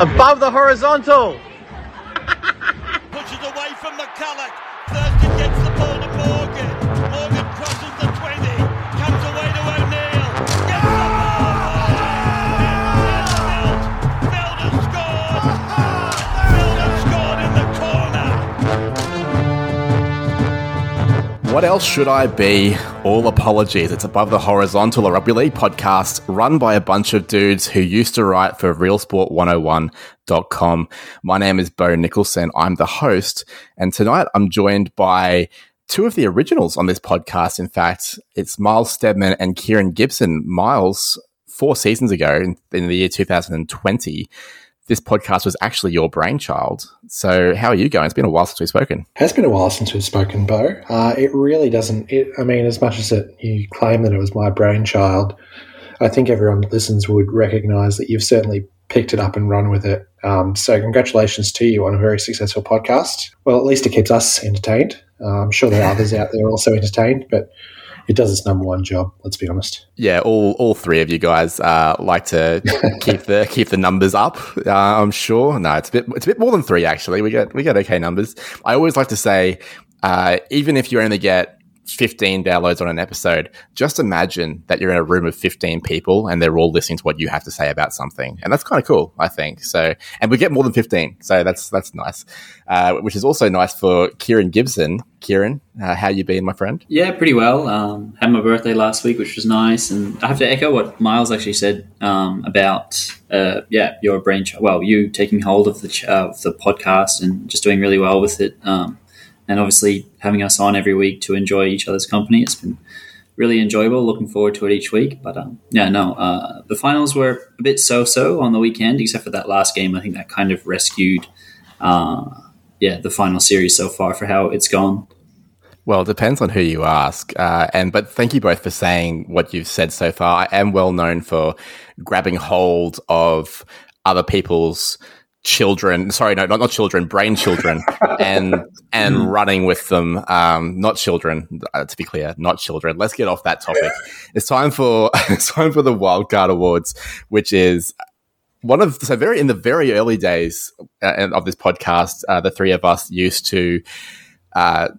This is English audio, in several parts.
Above the horizontal. Pushes away from McCulloch. Thurston gets the ball to Morgan. Morgan crosses the 20. Comes away to O'Neill. Gets the ball. Melder scored. Melder scored in the corner. What else should I be? All apologies. It's Above the Horizontal, a rugby league podcast run by a bunch of dudes who used to write for realsport101.com. My name is Bo Nicholson. I'm the host, and tonight I'm joined by two of the originals on this podcast. In fact, it's Myles Stedman and Kieran Gibson. Myles, 4 seasons ago in the year 2020, this podcast was actually your brainchild. So how are you going? It's been a while since we've spoken. It has been a while since we've spoken, Bo. It really doesn't... as much as you claim that it was my brainchild, I think everyone that listens would recognise that you've certainly picked it up and run with it. So congratulations to you on a very successful podcast. Well, at least it keeps us entertained. I'm sure there are others out there also entertained, but it does its number one job, let's be honest. Yeah, all three of you guys like to keep the numbers up, I'm sure. No, it's a bit more than three, actually. We get okay numbers. I always like to say, even if you only get 15 downloads on an episode, just imagine that you're in a room of 15 people and they're all listening to what you have to say about something. And that's kind of cool, I think. So, and we get more than 15. So that's nice, which is also nice for Kieran Gibson. Kieran, how you been, my friend? Yeah, pretty well. Had my birthday last week, which was nice. And I have to echo what Myles actually said about, your brainchild. Well, you taking hold of the podcast and just doing really well with it. And obviously having us on every week to enjoy each other's company, it's been really enjoyable. Looking forward to it each week. But the finals were a bit so-so on the weekend, except for that last game. I think that kind of rescued the final series so far for how it's gone. Well, it depends on who you ask. But thank you both for saying what you've said so far. I am well known for grabbing hold of other people's brain children and running with them. Not children, to be clear, not children. Let's get off that topic. It's time for the Wildcard Awards, which is in the very early days of this podcast, the three of us used to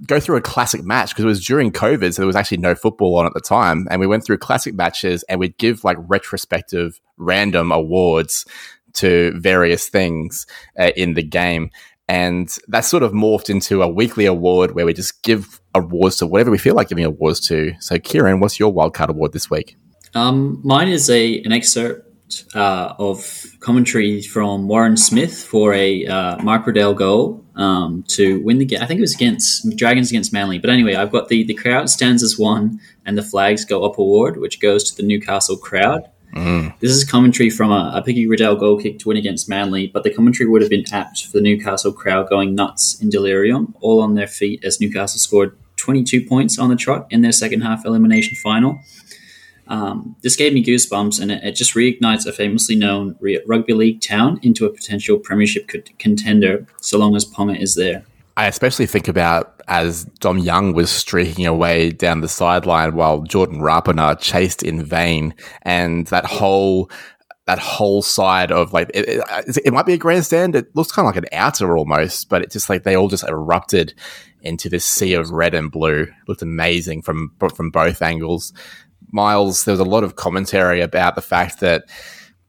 go through a classic match, because it was during COVID, so there was actually no football on at the time, and we went through classic matches and we'd give like retrospective random awards to various things in the game. And that sort of morphed into a weekly award where we just give awards to whatever we feel like giving awards to. So, Kieran, what's your wildcard award this week? Mine is an excerpt of commentary from Warren Smith for a Mark Riddell goal to win the game. I think it was against Dragons against Manly. But anyway, I've got the crowd stands as one and the flags go up award, which goes to the Newcastle crowd. Mm. This is commentary from a Piggy Riddell goal kick to win against Manly, but the commentary would have been apt for the Newcastle crowd going nuts in delirium, all on their feet as Newcastle scored 22 points on the trot in their second half elimination final. This gave me goosebumps, and it just reignites a famously known rugby league town into a potential premiership contender so long as Ponga is there. I especially think about as Dom Young was streaking away down the sideline while Jordan Rapana chased in vain, and that whole side of like it might be a grandstand. It looks kind of like an outer almost, but it just like they all just erupted into this sea of red and blue. It looked amazing from both angles. Myles, there was a lot of commentary about the fact that,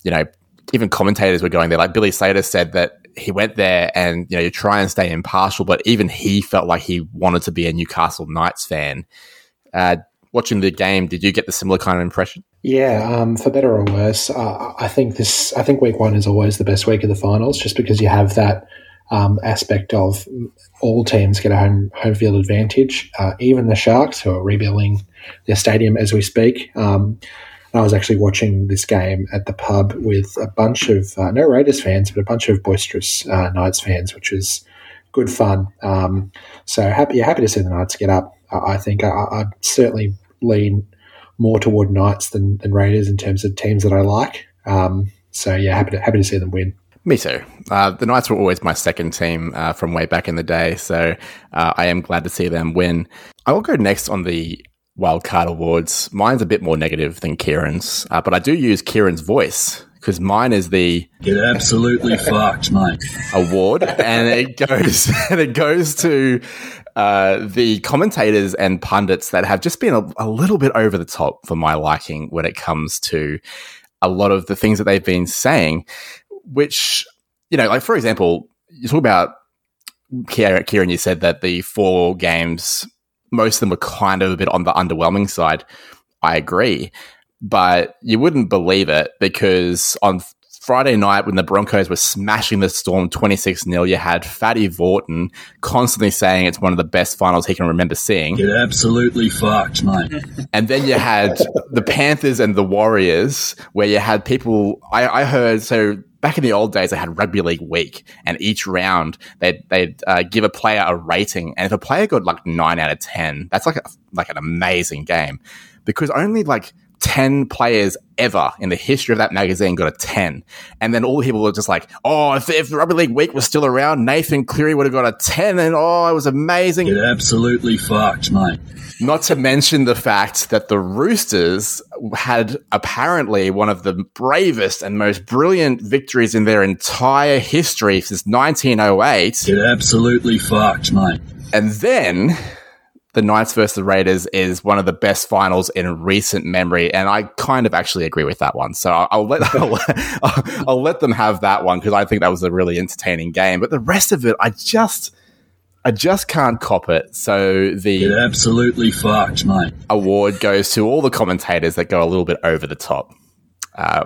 you know, even commentators were going there. Like Billy Slater said that he went there and, you know, you try and stay impartial, but even he felt like he wanted to be a Newcastle Knights fan. Watching the game, did you get the similar kind of impression? Yeah, for better or worse, I think week one is always the best week of the finals, just because you have that aspect of all teams get a home field advantage, even the Sharks, who are rebuilding their stadium as we speak. I was actually watching this game at the pub with a bunch of, no Raiders fans, but a bunch of boisterous Knights fans, which was good fun. So happy to see the Knights get up. I think I certainly lean more toward Knights than Raiders in terms of teams that I like. Happy to see them win. Me too. The Knights were always my second team from way back in the day, so I am glad to see them win. I will go next on the Wildcard Awards. Mine's a bit more negative than Kieran's, but I do use Kieran's voice because mine is the get absolutely fucked, mate, award, and it goes to the commentators and pundits that have just been a little bit over the top for my liking when it comes to a lot of the things that they've been saying, which, you know, like, for example, you talk about Kieran, you said that the four games, most of them were kind of a bit on the underwhelming side. I agree. But you wouldn't believe it, because on Friday night when the Broncos were smashing the Storm 26-0, you had Fatty Vaughton constantly saying it's one of the best finals he can remember seeing. Get absolutely fucked, mate. And then you had the Panthers and the Warriors, where you had people – I heard – so back in the old days, they had Rugby League Week, and each round they'd give a player a rating. And if a player got like 9 out of 10, that's like an amazing game, because only like – 10 players ever in the history of that magazine got a 10. And then all the people were just like, oh, if the Rugby League Week was still around, Nathan Cleary would have got a 10, and oh, it was amazing. Get absolutely fucked, mate. Not to mention the fact that the Roosters had apparently one of the bravest and most brilliant victories in their entire history since 1908. Get absolutely fucked, mate. And then... the Knights versus the Raiders is one of the best finals in recent memory, and I kind of actually agree with that one. So I'll let them have that one, because I think that was a really entertaining game. But the rest of it, I just can't cop it. So the Get absolutely fucked, mate. Award goes to all the commentators that go a little bit over the top.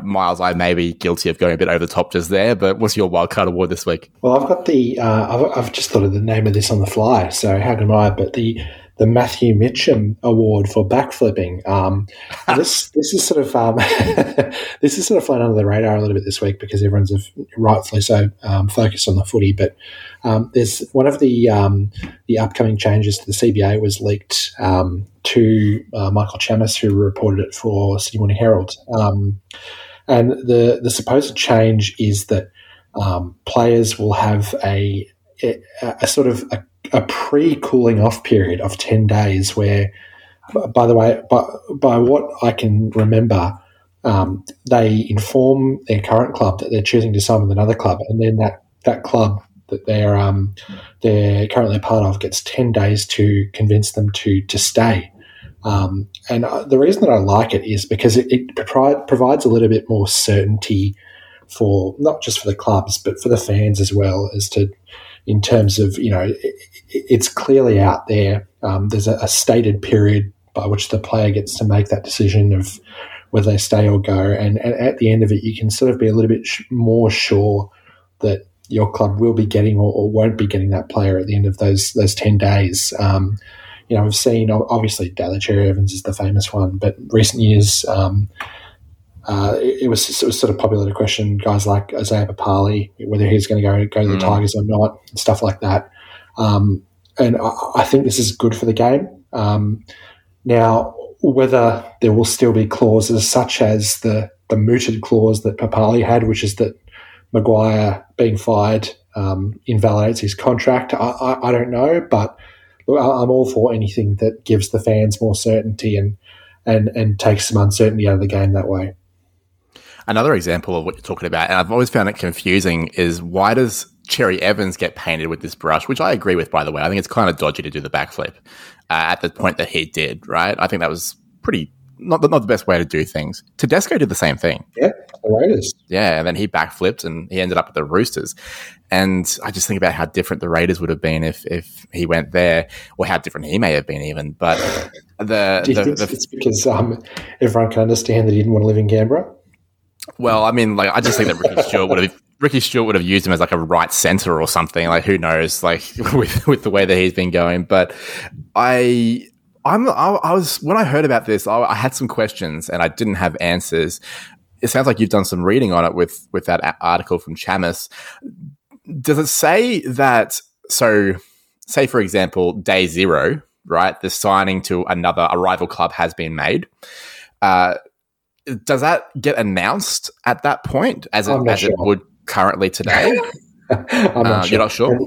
Myles, I may be guilty of going a bit over the top just there, but what's your wildcard award this week? Well, I've got the I've just thought of the name of this on the fly, so how can I? But the Matthew Mitchum Award for backflipping. This is sort of this is sort of flown under the radar a little bit this week, because everyone's rightfully so focused on the footy. But there's one of the upcoming changes to the CBA was leaked to Michael Chammas, who reported it for Sydney Morning Herald. And the supposed change is that players will have a sort of a pre-cooling off period of 10 days where, by the way, by what I can remember, they inform their current club that they're choosing to sign with another club, and then that club that they're currently part of gets 10 days to convince them to stay. And the reason that I like it is because it provides a little bit more certainty for not just for the clubs but for the fans as well, as to in terms of, you know, it's clearly out there. There's a stated period by which the player gets to make that decision of whether they stay or go. And at the end of it, you can sort of be a little bit more sure that your club will be getting or won't be getting that player at the end of those 10 days. You know, I've seen, obviously, Daly Cherry-Evans is the famous one, but recent years it was sort of popular to question guys like Isaiah Papali, whether he's going to go to the Tigers or not, and stuff like that. And I think this is good for the game. Now, whether there will still be clauses such as the mooted clause that Papali had, which is that Maguire being fired invalidates his contract, I don't know, but I'm all for anything that gives the fans more certainty and takes some uncertainty out of the game that way. Another example of what you're talking about, and I've always found it confusing, is why does Cherry-Evans get painted with this brush, which I agree with, by the way. I think it's kind of dodgy to do the backflip at the point that he did, right? I think that was pretty... Not the best way to do things. Tedesco did the same thing. Yeah, the Raiders. Yeah, and then he backflipped and he ended up at the Roosters. And I just think about how different the Raiders would have been if he went there, or how different he may have been even. But it's because everyone can understand that he didn't want to live in Canberra? Well, I mean, like, I just think that Ricky Stuart would have used him as like a right centre or something. Like, who knows? Like, with the way that he's been going, but I was when I heard about this, I had some questions and I didn't have answers. It sounds like you've done some reading on it with that article from Chammas. Does it say that? So, say for example, day zero, right? The signing to a rival club has been made. Does that get announced at that point, as it would currently today? I'm not sure. You're not sure.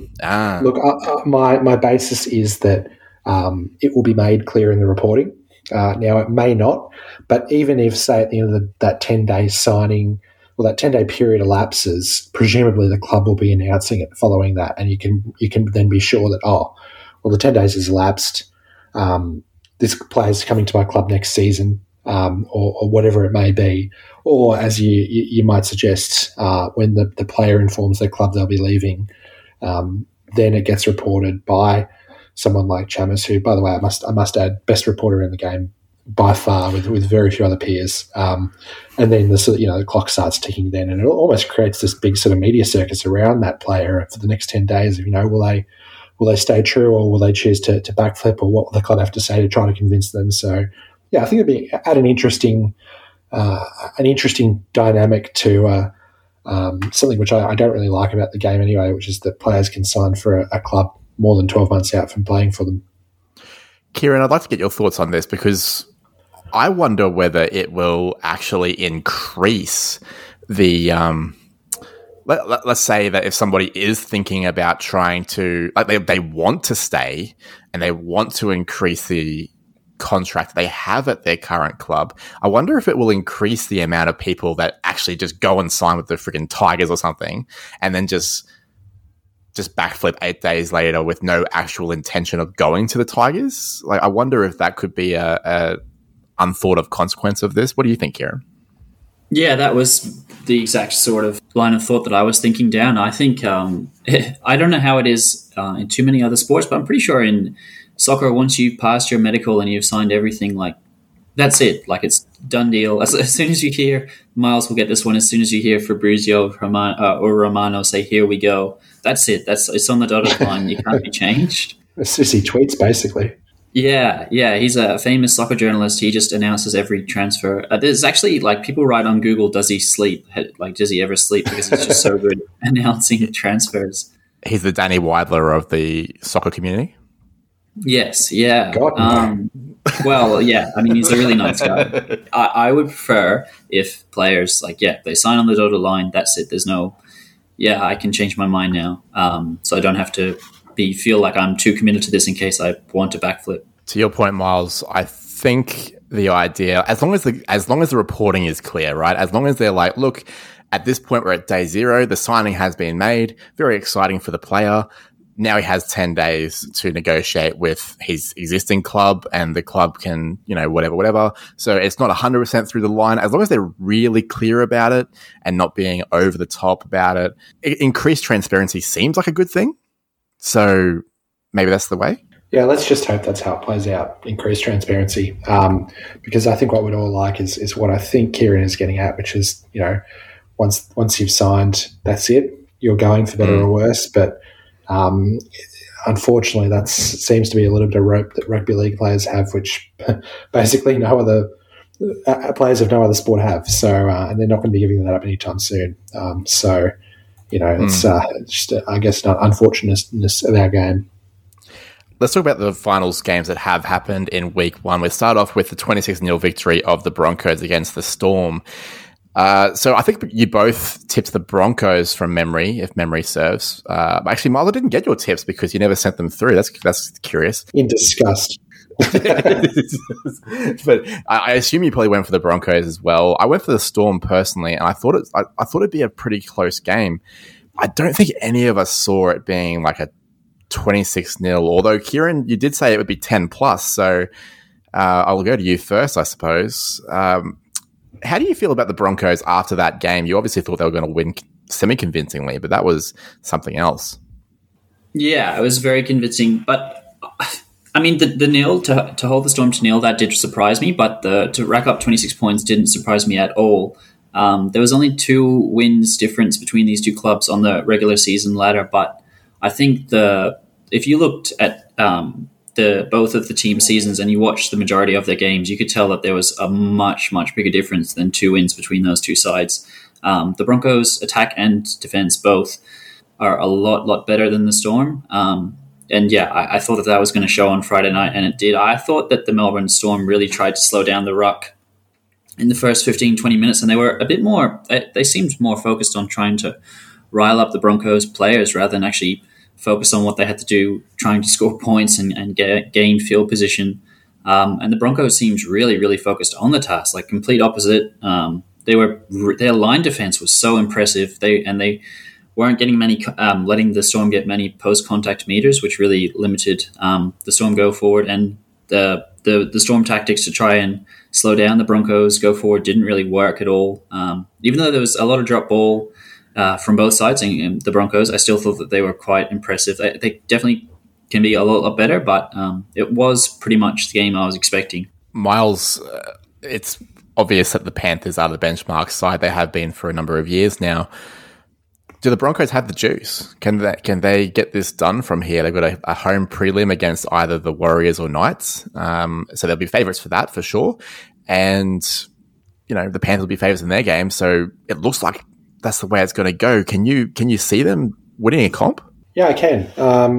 Look, my basis is that. It will be made clear in the reporting. Now, it may not, but even if, say, at the end of that 10-day signing that 10-day period elapses, presumably the club will be announcing it following that, and you can then be sure that, the 10 days has elapsed, this player's coming to my club next season, or whatever it may be. Or as you might suggest, when the player informs their club they'll be leaving, then it gets reported by someone like Chammas, who, by the way, I must add, best reporter in the game by far, with very few other peers. And then the clock starts ticking then, and it almost creates this big sort of media circus around that player for the next 10 days. Of, will they stay true, or will they choose to backflip, or what will the club have to say to try to convince them? So yeah, I think it'd be an interesting dynamic to something which I don't really like about the game anyway, which is that players can sign for a club more than 12 months out from playing for them. Kieran, I'd like to get your thoughts on this, because I wonder whether it will actually increase the let's say that if somebody is thinking about trying to, like, they want to stay and they want to increase the contract they have at their current club, I wonder if it will increase the amount of people that actually just go and sign with the freaking Tigers or something, and then just backflip 8 days later with no actual intention of going to the Tigers. Like, I wonder if that could be a unthought of consequence of this. What do you think, Kieran? Yeah, that was the exact sort of line of thought that I was thinking down. I think, I don't know how it is in too many other sports, but I'm pretty sure in soccer, once you've passed your medical and you've signed everything, like, that's it. Like, it's done deal. As soon as you hear, Myles will get this one, as soon as you hear Fabrizio or Romano say, "Here we go," that's it. It's on the dotted line. You can't be changed. Sissy tweets, basically. Yeah. He's a famous soccer journalist. He just announces every transfer. There's actually, like, people write on Google, "Does he sleep?" Like, does he ever sleep? Because he's just so good announcing transfers. He's the Danny Widler of the soccer community. Yes. Yeah. Well, yeah. I mean, he's a really nice guy. I would prefer if players, they sign on the dotted line. That's it. There's no, I can change my mind now. So I don't have to feel like I'm too committed to this in case I want to backflip. To your point, Myles, I think the idea, as long as the reporting is clear, right? As long as they're like, look, at this point we're at day zero, the signing has been made, very exciting for the player. Now he has 10 days to negotiate with his existing club, and the club can, whatever. So it's not 100% through the line. As long as they're really clear about it and not being over the top about it, increased transparency seems like a good thing. So maybe that's the way. Yeah, let's just hope that's how it plays out, increased transparency, because I think what we'd all like is what I think Kieran is getting at, which is, once you've signed, that's it. You're going, for better or worse. But unfortunately, that seems to be a little bit of rope that rugby league players have, which basically no other players of no other sport have. So and they're not going to be giving that up anytime soon. It's just, I guess, an unfortunateness of our game. Let's talk about the finals games that have happened in week one. We'll start off with the 26-0 victory of the Broncos against the Storm. So I think you both tipped the Broncos from memory, if memory serves. Actually, Myles, I didn't get your tips because you never sent them through. That's curious. In disgust. But I assume you probably went for the Broncos as well. I went for the Storm personally, and I thought it'd be a pretty close game. I don't think any of us saw it being like a 26-0, although, Kieran, you did say it would be 10+, so I'll go to you first, I suppose. How do you feel about the Broncos after that game? You obviously thought they were going to win semi-convincingly, but that was something else. Yeah, it was very convincing, but... I mean, the nil, to hold the Storm to nil, that did surprise me, but to rack up 26 points didn't surprise me at all. There was only 2 wins difference between these two clubs on the regular season ladder, but I think if you looked at both of the team seasons and you watched the majority of their games, you could tell that there was a much, much bigger difference than 2 wins between those two sides. The Broncos' attack and defense both are a lot better than the Storm. And yeah, I thought that was going to show on Friday night, and it did. I thought that the Melbourne Storm really tried to slow down the ruck in the first 15, 20 minutes, and they were a bit more, they seemed more focused on trying to rile up the Broncos players rather than actually focus on what they had to do, trying to score points and gain field position. And the Broncos seemed really, really focused on the task, like complete opposite. their line defense was so impressive. They weren't getting many, letting the Storm get many post-contact meters, which really limited the Storm go forward, and the Storm tactics to try and slow down the Broncos go forward didn't really work at all. Even though there was a lot of drop ball from both sides in the Broncos, I still thought that they were quite impressive. They definitely can be a lot better, but it was pretty much the game I was expecting. Myles, it's obvious that the Panthers are the benchmark side. They have been for a number of years now. Do the Broncos have the juice? Can they get this done from here? They've got a home prelim against either the Warriors or Knights. So they'll be favourites for that for sure. And, you know, the Panthers will be favourites in their game. So it looks like that's the way it's going to go. Can you see them winning a comp? Yeah, I can. For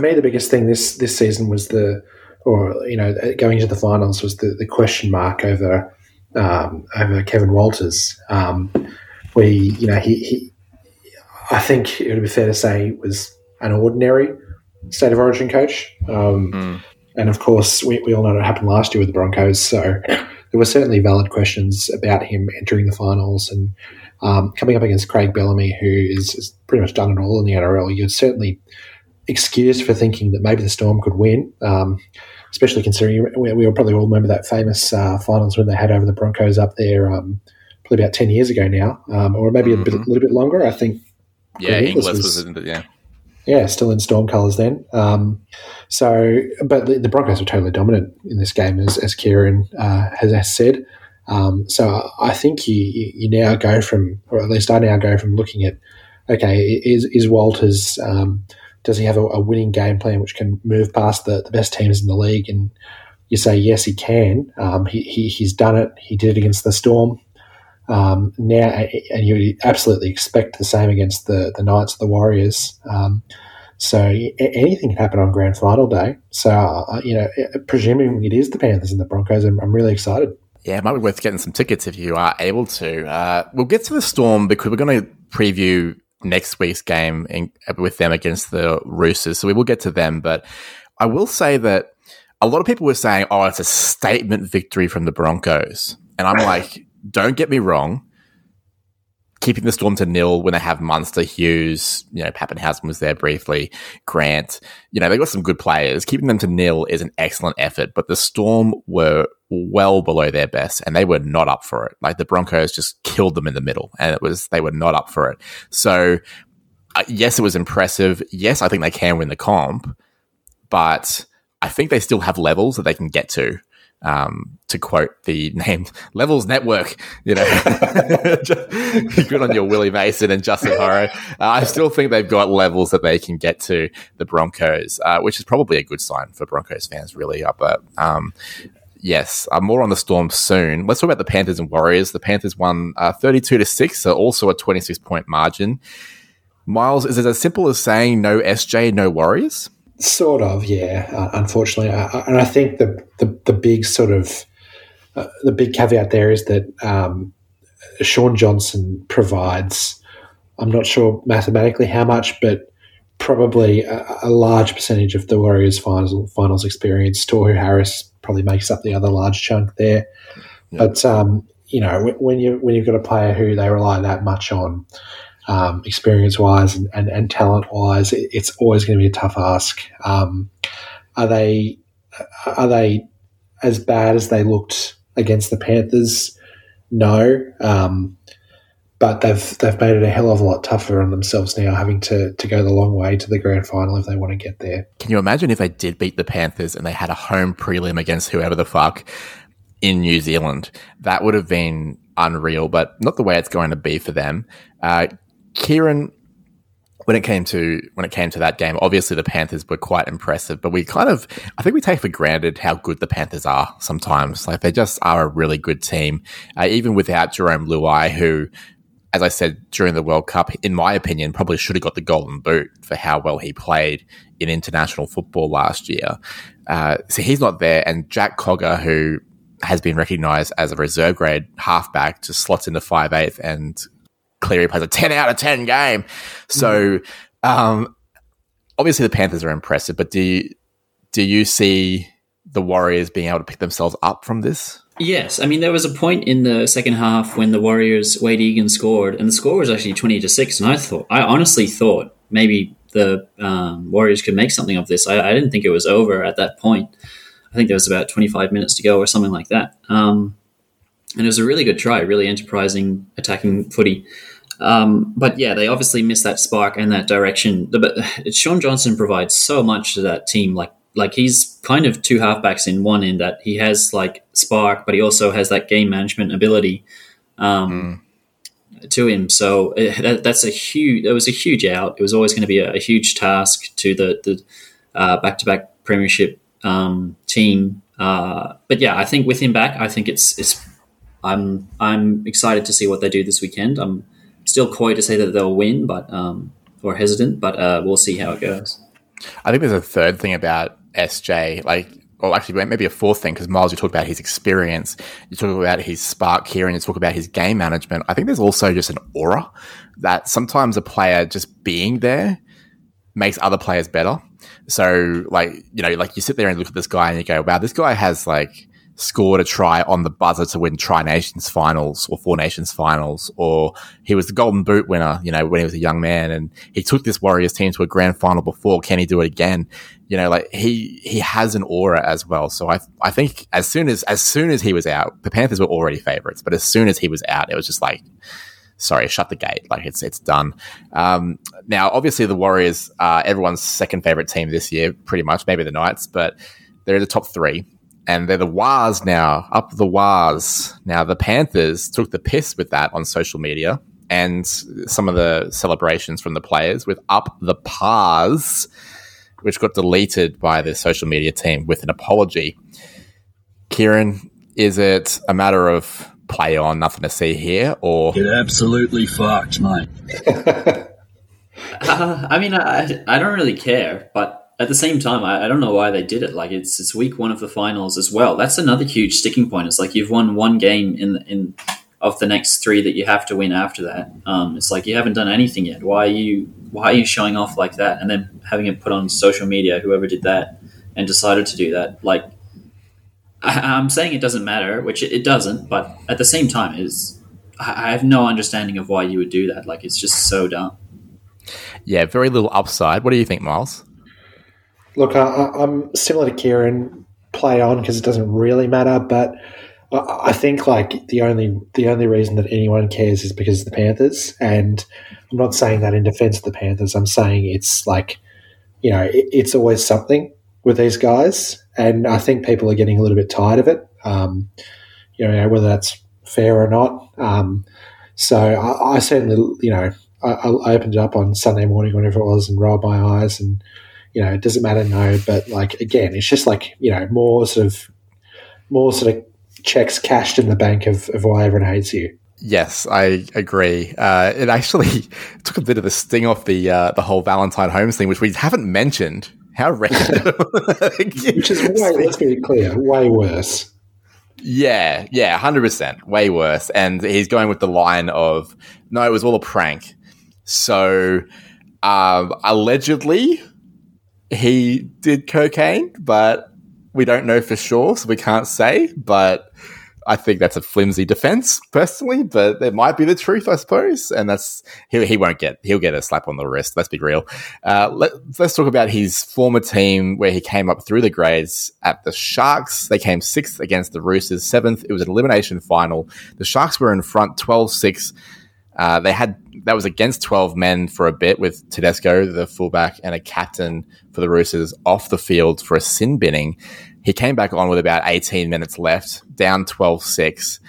me, the biggest thing this season was going into the finals was the question mark over Kevin Walters. I think it would be fair to say he was an ordinary State of Origin coach. And, of course, we all know what happened last year with the Broncos. So there were certainly valid questions about him entering the finals and coming up against Craig Bellamy, who is pretty much done it all in the NRL. You're certainly excused for thinking that maybe the Storm could win, especially considering we will probably all remember that famous finals when they had over the Broncos up there probably about 10 years ago now, or maybe a little bit longer, I think. Yeah, Inglis was in it, yeah. Yeah, still in Storm colours then. But the Broncos were totally dominant in this game, as Kieran has said. So I think you now go from, or at least I now go from looking at, okay, is Walters, does he have a winning game plan which can move past the best teams in the league? And you say, yes, he can. He's done it. He did it against the Storm. Now, and you absolutely expect the same against the Knights, the Warriors. So anything can happen on grand final day. So, presuming it is the Panthers and the Broncos, I'm really excited. Yeah, it might be worth getting some tickets if you are able to. We'll get to the Storm because we're going to preview next week's game with them against the Roosters. So we will get to them. But I will say that a lot of people were saying, oh, it's a statement victory from the Broncos. And I'm like... Don't get me wrong, keeping the Storm to nil when they have Munster, Hughes, Pappenhausen was there briefly, Grant, they got some good players. Keeping them to nil is an excellent effort, but the Storm were well below their best and they were not up for it. Like the Broncos just killed them in the middle and they were not up for it. So, yes, it was impressive. Yes, I think they can win the comp, but I think they still have levels that they can get to. To quote the named Levels Network, good on your Willie Mason and Justin Horrow. I still think they've got levels that they can get to the Broncos, which is probably a good sign for Broncos fans, really. But yes, more on the Storm soon. Let's talk about the Panthers and Warriors. The Panthers won 32-6, so also a 26-point margin. Myles, is it as simple as saying no SJ, no Warriors? Sort of, yeah, unfortunately. And I think the big sort of the big caveat there is that Shaun Johnson provides, I'm not sure mathematically how much, but probably a large percentage of the Warriors' finals experience. Toru Harris probably makes up the other large chunk there. Yeah. But, when you've got a player who they rely that much on, experience-wise and talent-wise, it's always going to be a tough ask. Are they as bad as they looked against the Panthers? No, but they've made it a hell of a lot tougher on themselves now, having to go the long way to the grand final if they want to get there. Can you imagine if they did beat the Panthers and they had a home prelim against whoever the fuck in New Zealand? That would have been unreal, but not the way it's going to be for them. Kieran, when it came to that game, obviously the Panthers were quite impressive, but I think we take for granted how good the Panthers are sometimes. Like they just are a really good team, even without Jerome Luai, who, as I said during the World Cup, in my opinion, probably should have got the golden boot for how well he played in international football last year. So he's not there, and Jack Cogger, who has been recognised as a reserve grade halfback, just slots into 5/8, and Cleary plays a 10 out of 10 game. So, obviously the Panthers are impressive, but do you see the Warriors being able to pick themselves up from this? Yes, I mean, there was a point in the second half when the Warriors, Wade Egan scored, and the score was actually 20-6, and I honestly thought maybe the Warriors could make something of this. I didn't think it was over at that point. I think there was about 25 minutes to go or something like that. And it was a really good try, really enterprising, attacking footy. But yeah, they obviously missed that spark and that direction. But Shaun Johnson provides so much to that team. Like he's kind of two halfbacks in one, in that he has like spark, but he also has that game management ability to him. So that was a huge out. It was always going to be a huge task to the back-to-back premiership team. But yeah, I think with him back, I think I'm excited to see what they do this weekend. I'm still coy to say that they'll win, but or hesitant, but we'll see how it goes. I think there's a third thing about SJ, maybe a fourth thing, because Myles, you talk about his experience, you talk about his spark here, and you talk about his game management. I think there's also just an aura that sometimes a player just being there makes other players better. So, you sit there and look at this guy and you go, wow, this guy has, scored a try on the buzzer to win Tri-Nations finals or Four Nations finals, or he was the Golden Boot winner, when he was a young man, and he took this Warriors team to a grand final before. Can he do it again? He has an aura as well. So I think as soon as he was out, the Panthers were already favorites, but as soon as he was out, it was just sorry, shut the gate. It's done. Now, obviously the Warriors are everyone's second favorite team this year, pretty much, maybe the Knights, but they're in the top three. And they're the Wars now, up the Wars. Now, the Panthers took the piss with that on social media and some of the celebrations from the players with up the Pars, which got deleted by the social media team with an apology. Kieran, is it a matter of play on, nothing to see here, or... Get absolutely fucked, mate. I don't really care, but... At the same time, I don't know why they did it. It's week one of the finals as well. That's another huge sticking point. It's you've won one game of the next three that you have to win after that. It's you haven't done anything yet. Why are you showing off like that? And then having it put on social media, whoever did that and decided to do that. I'm saying it doesn't matter, which it doesn't. But at the same time, I have no understanding of why you would do that. It's just so dumb. Yeah, very little upside. What do you think, Myles? Look, I'm similar to Kieran, play on because it doesn't really matter, but I think the only reason that anyone cares is because of the Panthers, and I'm not saying that in defence of the Panthers. I'm saying it's it's always something with these guys, and I think people are getting a little bit tired of it, whether that's fair or not. So I certainly, I opened it up on Sunday morning, whenever it was, and rolled my eyes and... it doesn't matter, no, but, again, it's just, more sort of checks cashed in the bank of why everyone hates you. Yes, I agree. It actually took a bit of the sting off the whole Valentine Holmes thing, which we haven't mentioned. How random. Which is way, let's be clear, way worse. Yeah, 100%, way worse. And he's going with the line of, no, it was all a prank. So, allegedly... he did cocaine, but we don't know for sure, so we can't say. But I think that's a flimsy defense, personally. But it might be the truth, I suppose. And that's he'll get a slap on the wrist. Let's be real. Let's talk about his former team, where he came up through the grades at the Sharks. They came 6th against the Roosters, 7th. It was an elimination final. The Sharks were in front 12-6. That was against 12 men for a bit, with Tedesco, the fullback, and a captain for the Roosters off the field for a sin binning. He came back on with about 18 minutes left, down 12-6,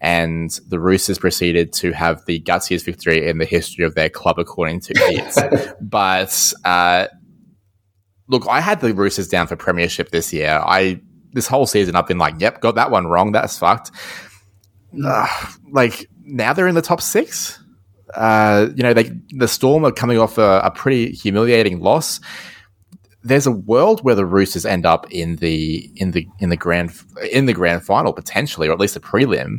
and the Roosters proceeded to have the gutsiest victory in the history of their club, according to it. But look, I had the Roosters down for premiership this year. This whole season I've been yep, got that one wrong. That's fucked. Now they're in the top 6. The Storm are coming off a pretty humiliating loss. There's a world where the Roosters end up in the grand final potentially, or at least the prelim.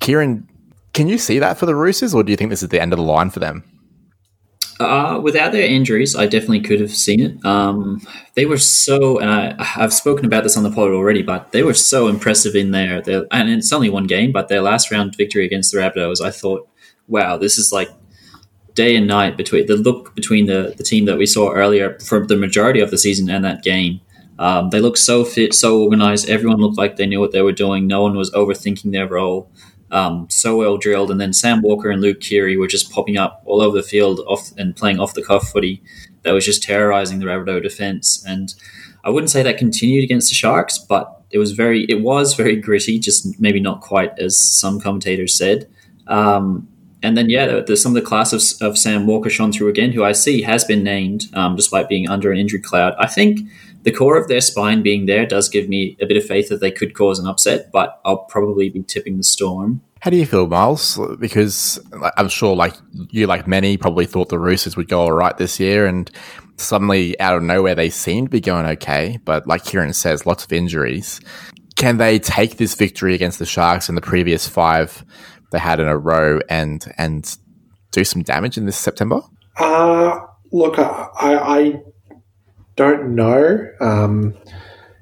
Kieran, can you see that for the Roosters, or do you think this is the end of the line for them? Without their injuries, I definitely could have seen it. They were so, and I've spoken about this on the pod already, but they were so impressive in their and it's only one game, but their last round victory against the Rabbitohs, I thought, wow, this is like day and night between the look between the team that we saw earlier for the majority of the season and that game. They looked so fit, so organized. Everyone looked like they knew what they were doing. No one was overthinking their role. So well drilled. And then Sam Walker and Luke Keary were just popping up all over the field off and playing off the cuff footy that was just terrorizing the Rabbitoh defense. And I wouldn't say that continued against the Sharks, but it was very gritty, just maybe not quite as some commentators said. And then, there's some of the class of Sam Walker shone through again, who I see has been named despite being under an injury cloud. I think the core of their spine being there does give me a bit of faith that they could cause an upset, but I'll probably be tipping the Storm. How do you feel, Myles? Because I'm sure like many, probably thought the Roosters would go all right this year, and suddenly out of nowhere they seem to be going okay, but like Kieran says, lots of injuries. Can they take this victory against the Sharks in the previous five they had in a row and do some damage in this September? Look, I don't know.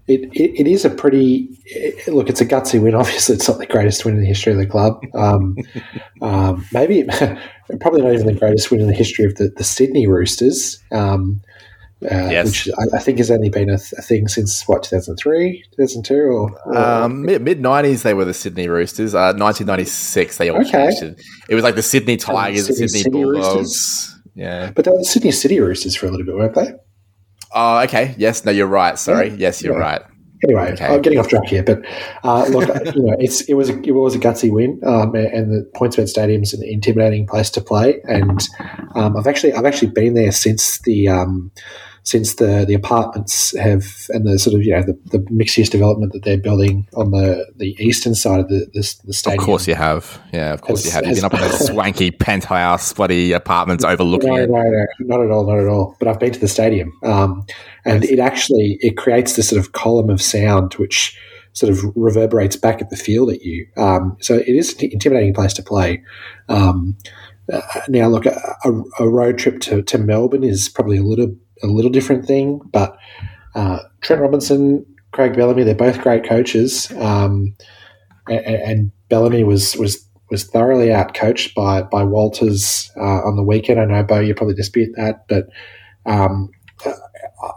It is a pretty – look, it's a gutsy win. Obviously, it's not the greatest win in the history of the club. Maybe – probably not even the greatest win in the history of the Sydney Roosters, yes. Which I think has only been a thing since, 2003, 2002? Mid-90s they were the Sydney Roosters. 1996 they all changed it. It was like the Sydney Tigers, the Sydney Bulldogs. Roosters. Yeah. But they were the Sydney City Roosters for a little bit, weren't they? Oh, okay. Yes. No, you're right. Sorry. Yeah. Yes, you're right. Anyway, okay. I'm getting off track here, but look, it was a gutsy win, and the PointsBet Stadium's an intimidating place to play, and I've actually been there since the apartments have and the sort of the mixed use development that they're building on the eastern side of the stadium. Of course you have, you have. You've been up in those swanky penthouse, bloody apartments overlooking it. No, not at all. But I've been to the stadium, and yes. it creates this sort of column of sound which sort of reverberates back at the field at you. So it is an intimidating place to play. Now, look, a road trip to Melbourne is probably a little different thing, but Trent Robinson, Craig Bellamy, they're both great coaches, and Bellamy was thoroughly outcoached by Walters on the weekend. I know, Bo, you probably dispute that, but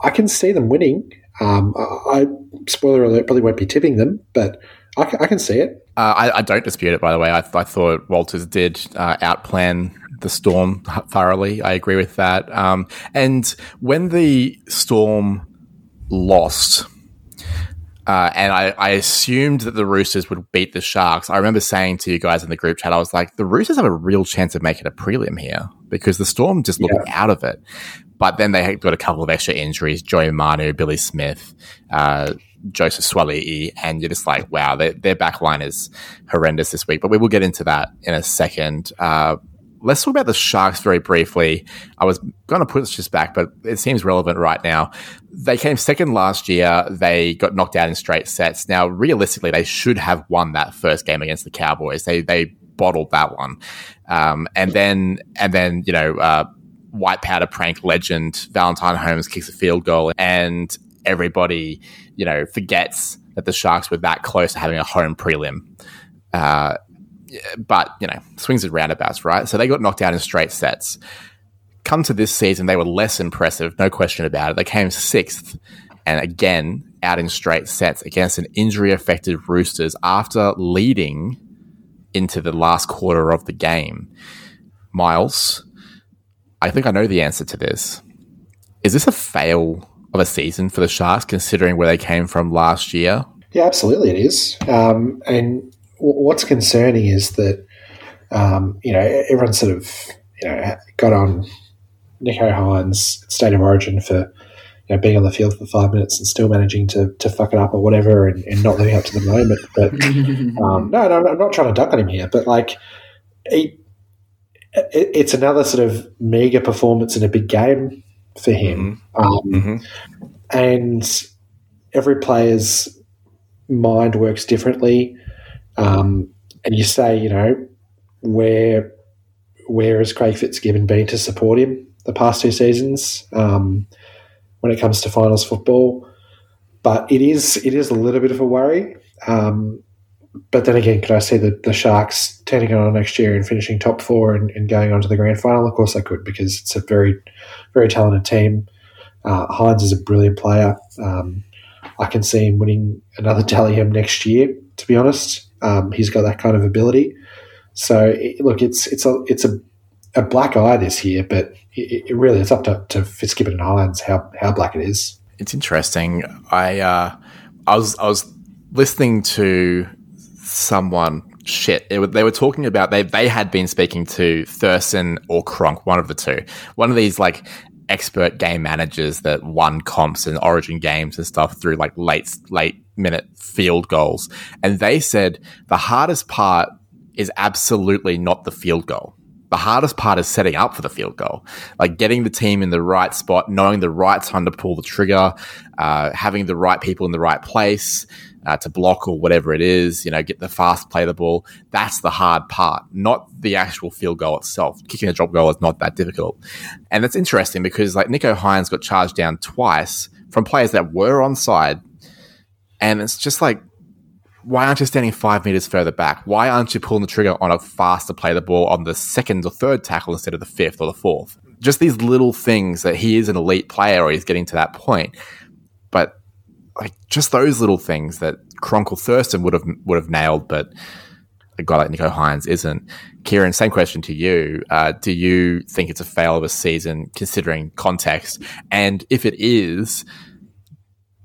I can see them winning. I spoiler alert, probably won't be tipping them, but I can see it. I don't dispute it, by the way. I thought Walters did outplan the Storm thoroughly. I agree with that. And when the Storm lost, and I assumed that the Roosters would beat the Sharks, I remember saying to you guys in the group chat, I was like, the Roosters have a real chance of making a prelim here because the Storm just looked out of it. But then they got a couple of extra injuries, Joey Manu, Billy Smith, Joseph Suaalii, and you're just like, wow, their back line is horrendous this week. But we will get into that in a second. Let's talk about the Sharks very briefly. I was going to put this just back, but it seems relevant right now. They came second last year. They got knocked out in straight sets. Now, realistically, they should have won that first game against the Cowboys. They bottled that one. And then white powder prank legend Valentine Holmes kicks a field goal, and everybody, forgets that the Sharks were that close to having a home prelim. But, swings and roundabouts, right? So they got knocked out in straight sets. Come to this season, they were less impressive, no question about it. They came sixth and again out in straight sets against an injury-affected Roosters after leading into the last quarter of the game. Myles, I think I know the answer to this. Is this a fail of a season for the Sharks considering where they came from last year? Yeah, absolutely it is. And what's concerning is that, everyone sort of, got on Nicho Hynes' State of Origin for, being on the field for 5 minutes and still managing to fuck it up or whatever and not living up to the moment. But no, I'm not trying to duck on him here, but like it's another sort of meager performance in a big game for him. And every player's mind works differently. And you say, where has Craig Fitzgibbon been to support him? the past two seasons when it comes to finals football. But it is a little bit of a worry. But then again, could I see the Sharks turning it on next year and finishing top four and going on to the grand final? Of course I could, because it's a very, very talented team. Hynes is a brilliant player. I can see him winning another Dally M next year, to be honest. He's got that kind of ability. So, look, it's a black eye this year, but it really it's up to Fitzgibbon and Hynes how black it is. It's interesting. I was listening to someone, they were talking about they had been speaking to Thurston or Cronk, one of the two. One of these, like, expert game managers that won comps and origin games and stuff through, like, late minute field goals. And they said the hardest part is absolutely not the field goal. The hardest part is setting up for the field goal, like getting the team in the right spot, knowing the right time to pull the trigger, having the right people in the right place to block or whatever it is, get the fast play the ball. That's the hard part, not the actual field goal itself. Kicking a drop goal is not that difficult. And that's interesting because, like, Nicho Hynes got charged down twice from players that were onside. And it's just like, why aren't you standing 5 meters further back? Why aren't you pulling the trigger on a faster play the ball on the second or third tackle instead of the fifth or the fourth? Just these little things that he is an elite player, or he's getting to that point. But, like, just those little things that Cronk or Thurston would have nailed, but a guy like Nicho Hynes isn't. Kieran, same question to you. Do you think it's a fail of a season considering context? And if it is...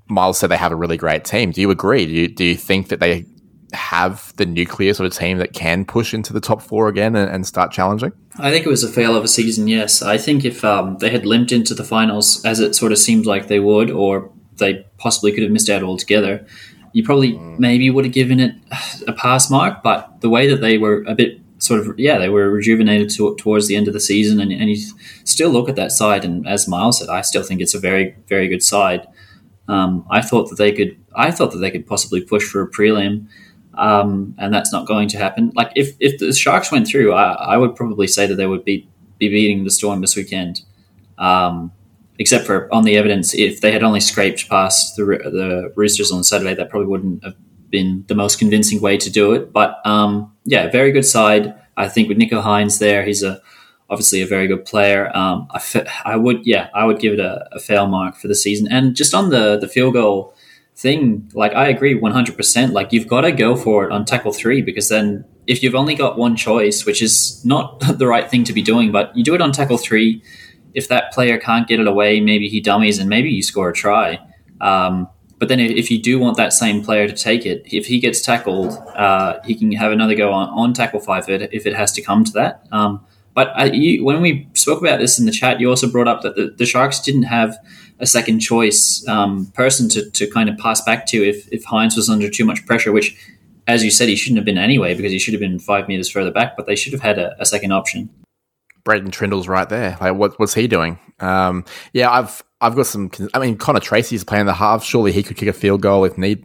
Myles said they have a really great team. Do you agree? Do you think that they have the nucleus of a team that can push into the top four again and start challenging? I think it was a fail of a season, yes. I think if they had limped into the finals, as it sort of seemed like they would, or they possibly could have missed out altogether, you probably maybe would have given it a pass mark. But the way that they were a bit sort of, they were rejuvenated towards the end of the season, and you still look at that side, and as Myles said, I still think it's a very, very good side. I thought that they could possibly push for a prelim, and that's not going to happen. Like, if the Sharks went through, I would probably say that they would be beating the Storm this weekend, except for on the evidence, if they had only scraped past the Roosters on Saturday, that probably wouldn't have been the most convincing way to do it. But very good side. I think with Nicho Hynes there, he's obviously a very good player. I would give it a fail mark for the season. And just on the field goal thing, like, I agree 100%. Like, you've got to go for it on tackle three, because then if you've only got one choice, which is not the right thing to be doing, but you do it on tackle three. If that player can't get it away, maybe he dummies and maybe you score a try. But then if you do want that same player to take it, if he gets tackled, he can have another go on tackle five if it has to come to that. But when we spoke about this in the chat, you also brought up that the Sharks didn't have a second choice person to kind of pass back to if Hynes was under too much pressure, which, as you said, he shouldn't have been anyway, because he should have been 5 meters further back, but they should have had a second option. Braden Trindle's right there. Like, what's he doing? I've got some. I mean, Connor Tracy's playing the half. Surely he could kick a field goal if need.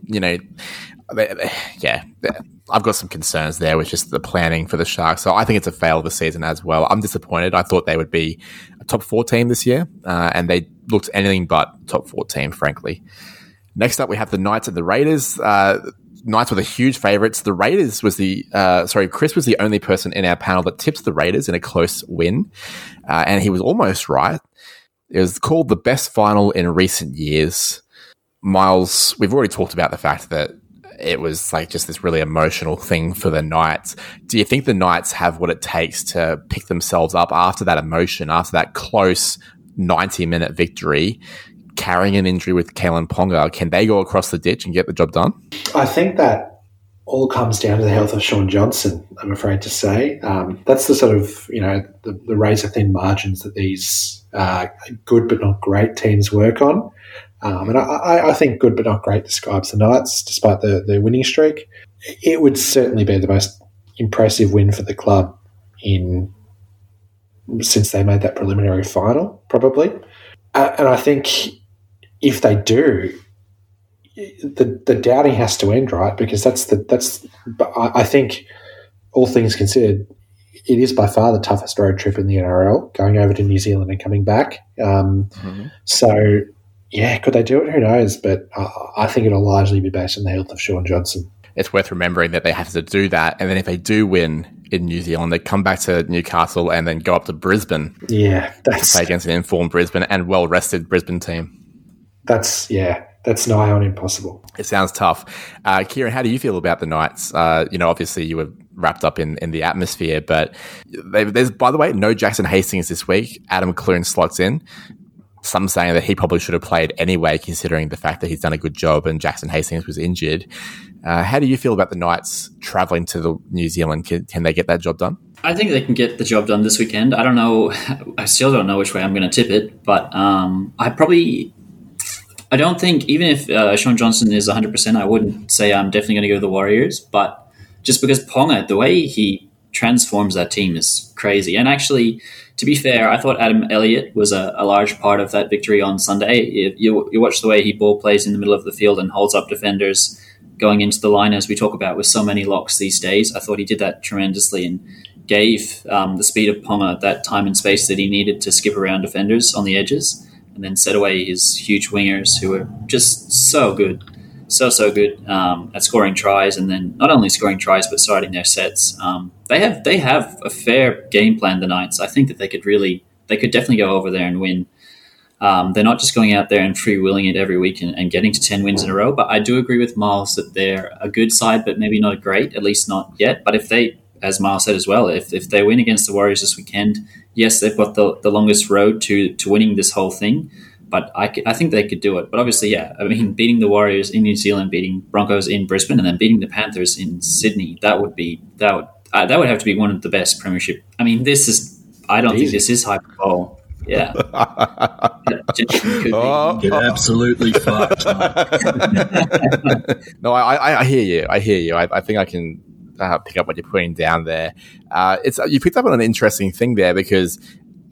I've got some concerns there with just the planning for the Sharks. So I think it's a fail of the season as well. I'm disappointed. I thought they would be a top four team this year, and they looked anything but top four team, frankly. Next up, we have the Knights and the Raiders. Knights were the huge favourites. The Raiders was Chris was the only person in our panel that tipped the Raiders in a close win, and he was almost right. It was called the best final in recent years. Myles, we've already talked about the fact that it was like just this really emotional thing for the Knights. Do you think the Knights have what it takes to pick themselves up after that emotion, after that close 90-minute victory, carrying an injury with Kalen Ponga? Can they go across the ditch and get the job done? I think that all comes down to the health of Shaun Johnson, I'm afraid to say. That's the sort of, the razor-thin margins that these good but not great teams work on. And I think good but not great describes the Knights, despite their winning streak. It would certainly be the most impressive win for the club since they made that preliminary final, probably. And I think if they do, the doubting has to end, right? Because I think all things considered, it is by far the toughest road trip in the NRL, going over to New Zealand and coming back. So, yeah, could they do it? Who knows? But I think it'll largely be based on the health of Shaun Johnson. It's worth remembering that they have to do that, and then if they do win in New Zealand, they come back to Newcastle and then go up to Brisbane. Yeah, that's to play against an informed Brisbane and well-rested Brisbane team. That's nigh on impossible. It sounds tough. Kieran, how do you feel about the Knights? Obviously you were wrapped up in the atmosphere, but there's, by the way, no Jackson Hastings this week. Adam Clune slots in. Some saying that he probably should have played anyway, considering the fact that he's done a good job and Jackson Hastings was injured. How do you feel about the Knights travelling to New Zealand? Can they get that job done? I think they can get the job done this weekend. I don't know. I still don't know which way I'm going to tip it, but I don't think, even if Shaun Johnson is 100%, I wouldn't say I'm definitely going to go to the Warriors, but just because Ponga, the way he transforms that team is crazy. And actually, to be fair, I thought Adam Elliott was a large part of that victory on Sunday. You watch the way he ball plays in the middle of the field and holds up defenders going into the line, as we talk about with so many locks these days. I thought he did that tremendously and gave the speed of Ponga that time and space that he needed to skip around defenders on the edges, and then set away his huge wingers who were just so good, so good at scoring tries, and then not only scoring tries but starting their sets. They have a fair game plan, the Knights. I think that they could definitely go over there and win. They're not just going out there and free-wheeling it every week and getting to 10 wins in a row, but I do agree with Myles that they're a good side but maybe not a great, at least not yet. But if they, as Myles said as well, if they win against the Warriors this weekend, yes, they've got the longest road to winning this whole thing, but I think they could do it. But obviously, yeah, I mean, beating the Warriors in New Zealand, beating Broncos in Brisbane, and then beating the Panthers in Sydney, that would have to be one of the best premiership. I mean, I don't think this is hyperbole. Yeah. You're absolutely fucked. No, I hear you. I think I can pick up what you're putting down there. You picked up on an interesting thing there, because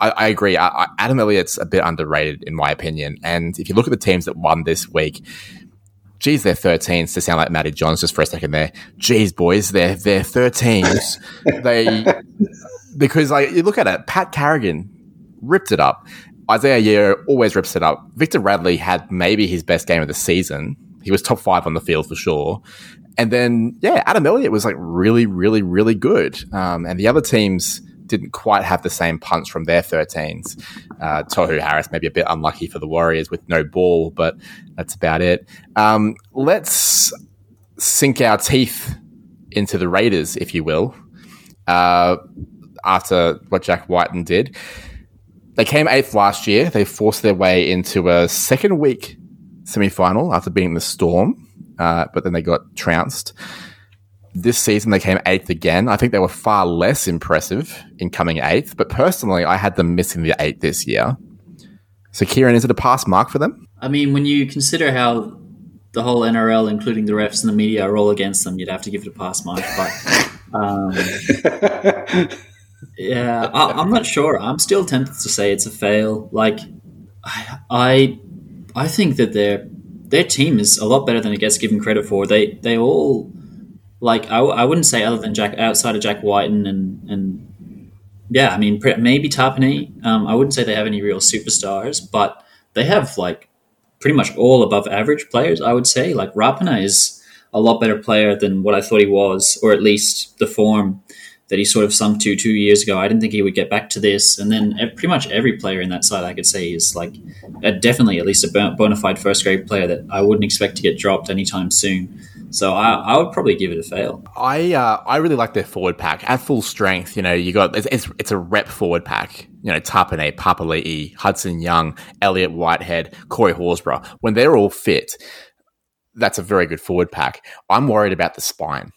I agree. Adam Elliott's a bit underrated in my opinion. And if you look at the teams that won this week, geez, they're 13s, to sound like Matty Johns just for a second there. Geez, boys, they're 13s. Because you look at it, Pat Carrigan ripped it up. Isaiah Yeo always rips it up. Victor Radley had maybe his best game of the season. He was top 5 on the field for sure. And then, yeah, Adam Elliott was really, really, really good. And the other teams didn't quite have the same punch from their 13s. Tohu Harris, maybe a bit unlucky for the Warriors with no ball, but that's about it. Let's sink our teeth into the Raiders, if you will, after what Jack Wighton did. They came 8th last year. They forced their way into a second week semi-final after beating the Storm, but then they got trounced. This season, they came 8th again. I think they were far less impressive in coming 8th, but personally, I had them missing the 8th this year. So, Kieran, is it a pass mark for them? I mean, when you consider how the whole NRL, including the refs and the media, are all against them, you'd have to give it a pass mark. But yeah, I'm not sure. I'm still tempted to say it's a fail. I think that their team is a lot better than it gets given credit for. They all, I wouldn't say other than outside of Jack Wighton and yeah, I mean, maybe Tarpany. I wouldn't say they have any real superstars, but they have pretty much all above average players, I would say. Rapana is a lot better player than what I thought he was, or at least the form that he sort of sunk to 2 years ago. I didn't think he would get back to this. And then pretty much every player in that side I could say is definitely at least a bona fide first grade player that I wouldn't expect to get dropped anytime soon. So I would probably give it a fail. I really like their forward pack at full strength. It's a rep forward pack. Tapane, Papali'i, Hudson Young, Elliot Whitehead, Corey Horsburgh. When they're all fit, that's a very good forward pack. I'm worried about the spine.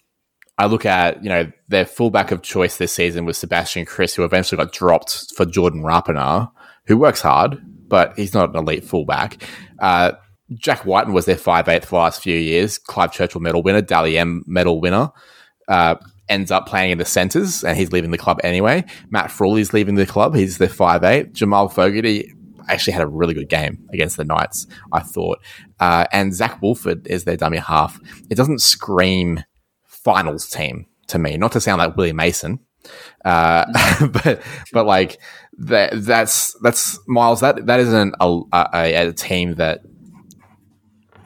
I look at, their fullback of choice this season was Sebastian Chris, who eventually got dropped for Jordan Rapana, who works hard, but he's not an elite fullback. Jack Wighton was their 5'8" for the last few years. Clive Churchill medal winner, Dally M medal winner, ends up playing in the centres, and he's leaving the club anyway. Matt Frawley's leaving the club. He's their 5'8". Jamal Fogarty actually had a really good game against the Knights, I thought. And Zach Wolford is their dummy half. It doesn't scream finals team to me, not to sound like Willie Mason, But like that's Myles. That isn't a team that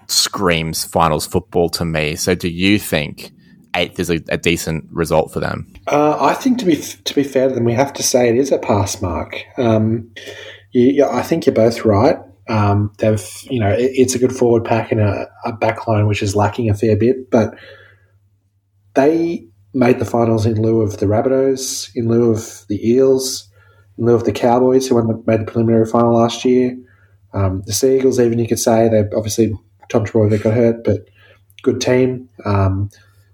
screams finals football to me. So, do you think 8th is a decent result for them? I think to be fair to them, we have to say it is a pass mark. I think you're both right. It's a good forward pack and a back line which is lacking a fair bit, but they made the finals in lieu of the Rabbitohs, in lieu of the Eels, in lieu of the Cowboys, who made the preliminary final last year. The Seagulls, even you could say, they obviously Tom Trbojevic got hurt, but good team.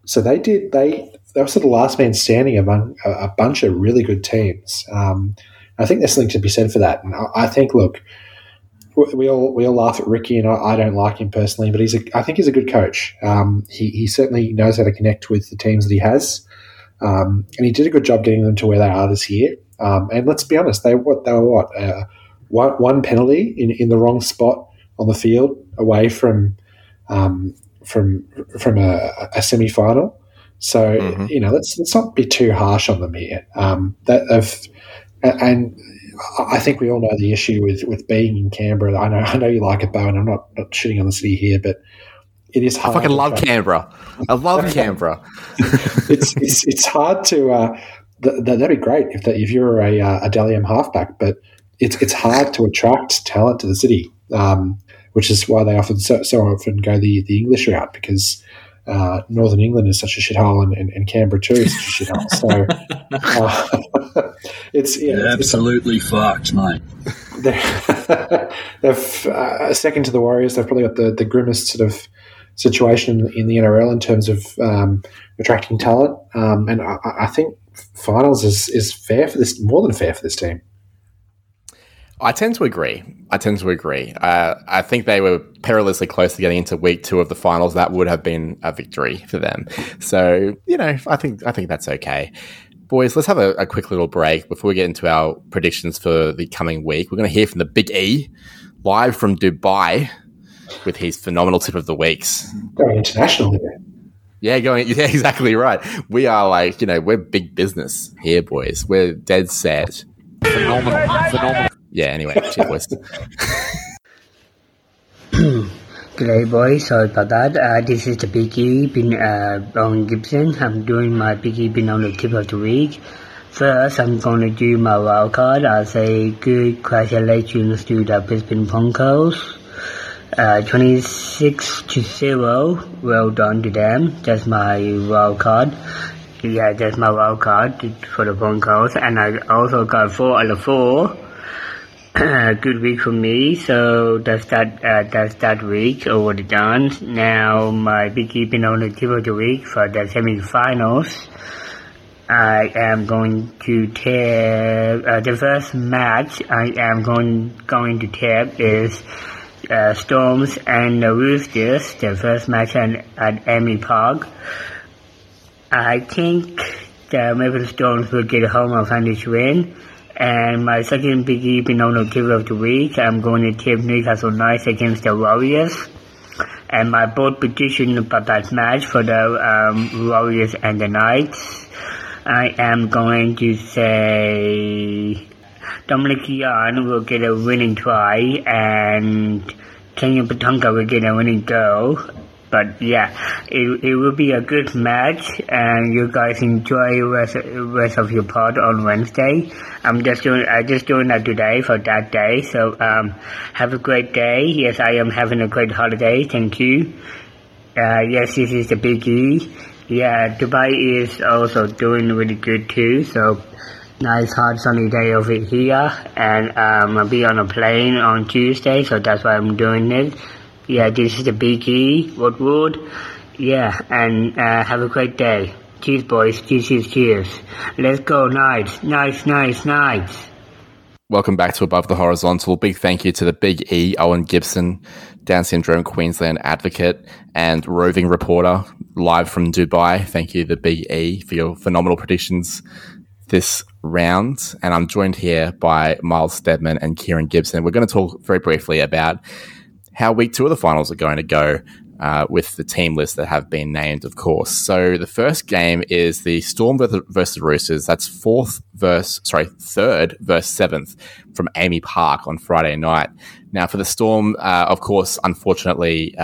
So they were sort of last man standing among a bunch of really good teams. I think there's something to be said for that. And I think, look, we all laugh at Ricky, and I don't like him personally, but I think he's a good coach. He certainly knows how to connect with the teams that he has, and he did a good job getting them to where they are this year. And let's be honest, one penalty in the wrong spot on the field away from a semi final. So let's not be too harsh on them here. And I think we all know the issue with being in Canberra. I know you like it, Bo, and I'm not shitting on the city here, but it is hard. I fucking love Canberra. I love Canberra. It's hard to. That'd be great if you were a Dally M halfback, but it's hard to attract talent to the city, which is why they often so often go the English route, because Northern England is such a shithole, and Canberra too is such a shithole. So it's fucked, mate. They've second to the Warriors. They've probably got the grimmest sort of situation in the NRL in terms of attracting talent. And I think finals is fair for this, more than fair for this team. I tend to agree. I think they were perilously close to getting into week 2 of the finals. That would have been a victory for them. So, I think that's okay. Boys, let's have a quick little break before we get into our predictions for the coming week. We're going to hear from the Big E live from Dubai with his phenomenal tip of the weeks. Going international here. Yeah, yeah, exactly right. We are we're big business here, boys. We're dead set. Phenomenal. Yeah, anyway, cheers, boys. G'day, boys. Sorry about that. This is the Big E, on Gibson. I'm doing my Big E bin on the tip of the week. First, I'm going to do my wild card. I'll say good congratulations to the Brisbane Broncos. 26-0. Well done to them. That's my wild card. Yeah, that's my wild card for the Broncos. And I also got 4 out of 4. Good week for me, so that's that week already done. Now my Big E bin on the tip of the week for the semi-finals. I am going to tap the first match. I am going to tap is Storms and the Roosters. The first match at Amy Park. I think the Maple Storms will get a home advantage win. And my second Big E bin on the tip of the week, I'm going to tip Newcastle Knights against the Warriors. And my bold prediction about that match for the Warriors and the Knights, I am going to say Dominic Keane will get a winning try and Kenya Patonga will get a winning goal. But yeah, it will be a good match, and you guys enjoy rest of your pod on Wednesday. I'm just doing that today for that day. So have a great day. Yes, I am having a great holiday. Thank you. Yes, this is the Big E. Yeah, Dubai is also doing really good too. So nice hot sunny day over here, and I'll be on a plane on Tuesday. So that's why I'm doing it. Yeah, this is the Big E, Woodward. Yeah, and have a great day. Cheers, boys. Cheers. Let's go, nice. Welcome back to Above the Horizontal. Big thank you to the Big E, Owen Gibson, Down Syndrome Queensland advocate and roving reporter live from Dubai. Thank you, the Big E, for your phenomenal predictions this round. And I'm joined here by Myles Stedman and Kieran Gibson. We're going to talk very briefly about how week 2 of the finals are going to go. with the team lists that have been named, of course. So the first game is the Storm versus the Roosters. That's third versus seventh from Amy Park on Friday night. Now, for the Storm, of course, unfortunately,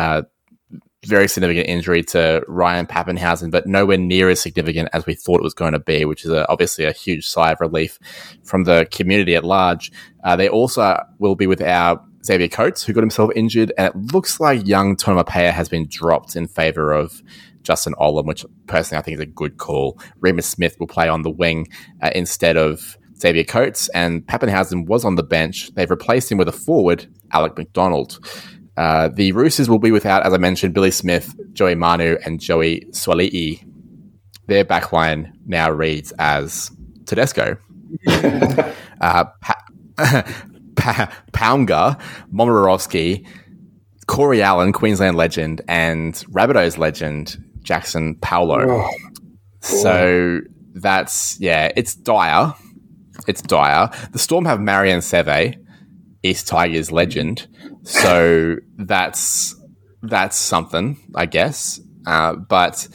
very significant injury to Ryan Pappenhausen, but nowhere near as significant as we thought it was going to be, which is obviously a huge sigh of relief from the community at large. They also will be without Xavier Coates, who got himself injured, and it looks like young Tonomapea has been dropped in favour of Justin Olam, which personally I think is a good call. Remus Smith will play on the wing instead of Xavier Coates, and Pappenhausen was on the bench. They've replaced him with a forward, Alec McDonald. The Roosters will be without, as I mentioned, Billy Smith, Joey Manu, and Joey Suali'i. Their backline now reads as Tedesco, Paunger, Momorowski, Corey Allen, Queensland legend, and Rabbitohs legend, Jackson Paulo. Oh. So that's, yeah, it's dire. It's dire. The Storm have Marion Seve, East Tigers legend. So that's something, I guess. But